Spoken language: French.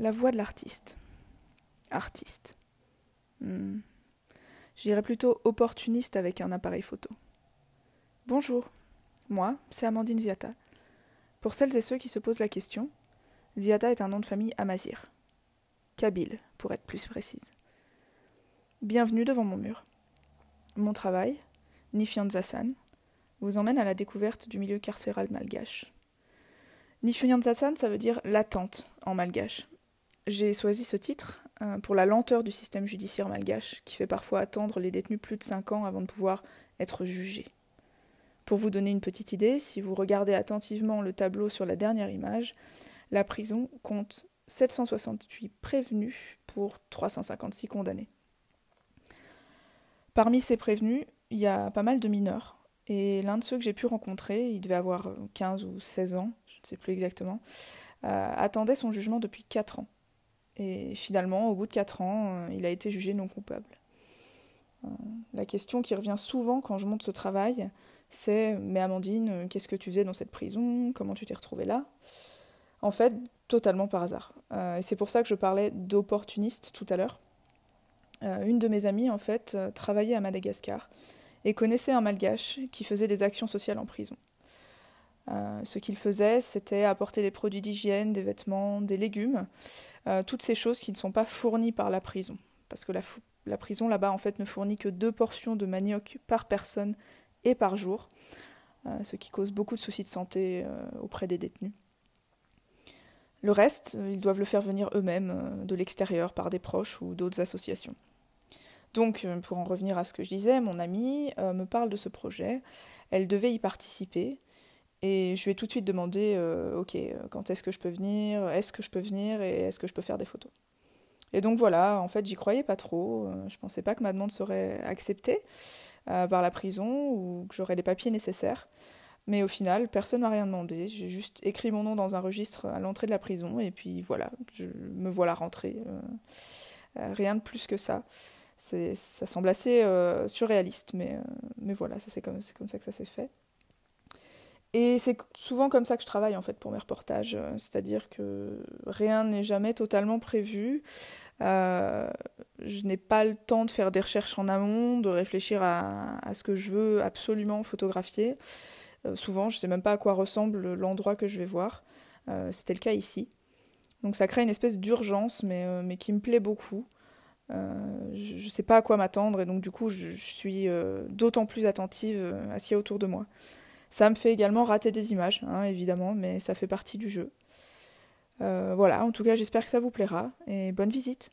La voix de l'artiste. Artiste. Je dirais plutôt opportuniste avec un appareil photo. Bonjour, moi, c'est Amandine Ziata. Pour celles et ceux qui se posent la question, Ziata est un nom de famille Amazir. Kabyle, pour être plus précise. Bienvenue devant mon mur. Mon travail, Nifian, vous emmène à la découverte du milieu carcéral malgache. Nifian, ça veut dire l'attente en malgache. J'ai choisi ce titre pour la lenteur du système judiciaire malgache, qui fait parfois attendre les détenus plus de 5 ans avant de pouvoir être jugés. Pour vous donner une petite idée, si vous regardez attentivement le tableau sur la dernière image, la prison compte 768 prévenus pour 356 condamnés. Parmi ces prévenus, il y a pas mal de mineurs, et l'un de ceux que j'ai pu rencontrer, il devait avoir 15 ou 16 ans, je ne sais plus exactement, attendait son jugement depuis 4 ans. Et finalement, au bout de 4 ans, il a été jugé non coupable. La question qui revient souvent quand je monte ce travail, c'est « Mais Amandine, qu'est-ce que tu faisais dans cette prison? Comment tu t'es retrouvée là ?» En fait, totalement par hasard. Et c'est pour ça que je parlais d'opportuniste tout à l'heure. Une de mes amies, en fait, travaillait à Madagascar et connaissait un malgache qui faisait des actions sociales en prison. Ce qu'il faisait, c'était apporter des produits d'hygiène, des vêtements, des légumes, toutes ces choses qui ne sont pas fournies par la prison. Parce que la prison, là-bas, en fait, ne fournit que 2 portions de manioc par personne et par jour, ce qui cause beaucoup de soucis de santé auprès des détenus. Le reste, ils doivent le faire venir eux-mêmes, de l'extérieur, par des proches ou d'autres associations. Donc, pour en revenir à ce que je disais, mon amie me parle de ce projet, elle devait y participer, et je lui ai tout de suite demandé « Ok, quand est-ce que je peux venir? Est-ce que je peux venir? Et est-ce que je peux faire des photos ?» Et donc voilà, en fait, j'y croyais pas trop, je pensais pas que ma demande serait acceptée par la prison ou que j'aurais les papiers nécessaires. Mais au final, personne m'a rien demandé, j'ai juste écrit mon nom dans un registre à l'entrée de la prison, et puis voilà, je me voilà rentrée. Rien de plus que ça. Ça semble assez surréaliste, mais voilà, ça, c'est comme ça que ça s'est fait. Et c'est souvent comme ça que je travaille, en fait, pour mes reportages, c'est-à-dire que rien n'est jamais totalement prévu. Je n'ai pas le temps de faire des recherches en amont, de réfléchir à ce que je veux absolument photographier. Souvent, je ne sais même pas à quoi ressemble l'endroit que je vais voir. C'était le cas ici. Donc ça crée une espèce d'urgence, mais qui me plaît beaucoup. Je ne sais pas à quoi m'attendre, et donc du coup, je suis d'autant plus attentive à ce qu'il y a autour de moi. Ça me fait également rater des images, hein, évidemment, mais ça fait partie du jeu. Voilà, en tout cas, j'espère que ça vous plaira, et bonne visite.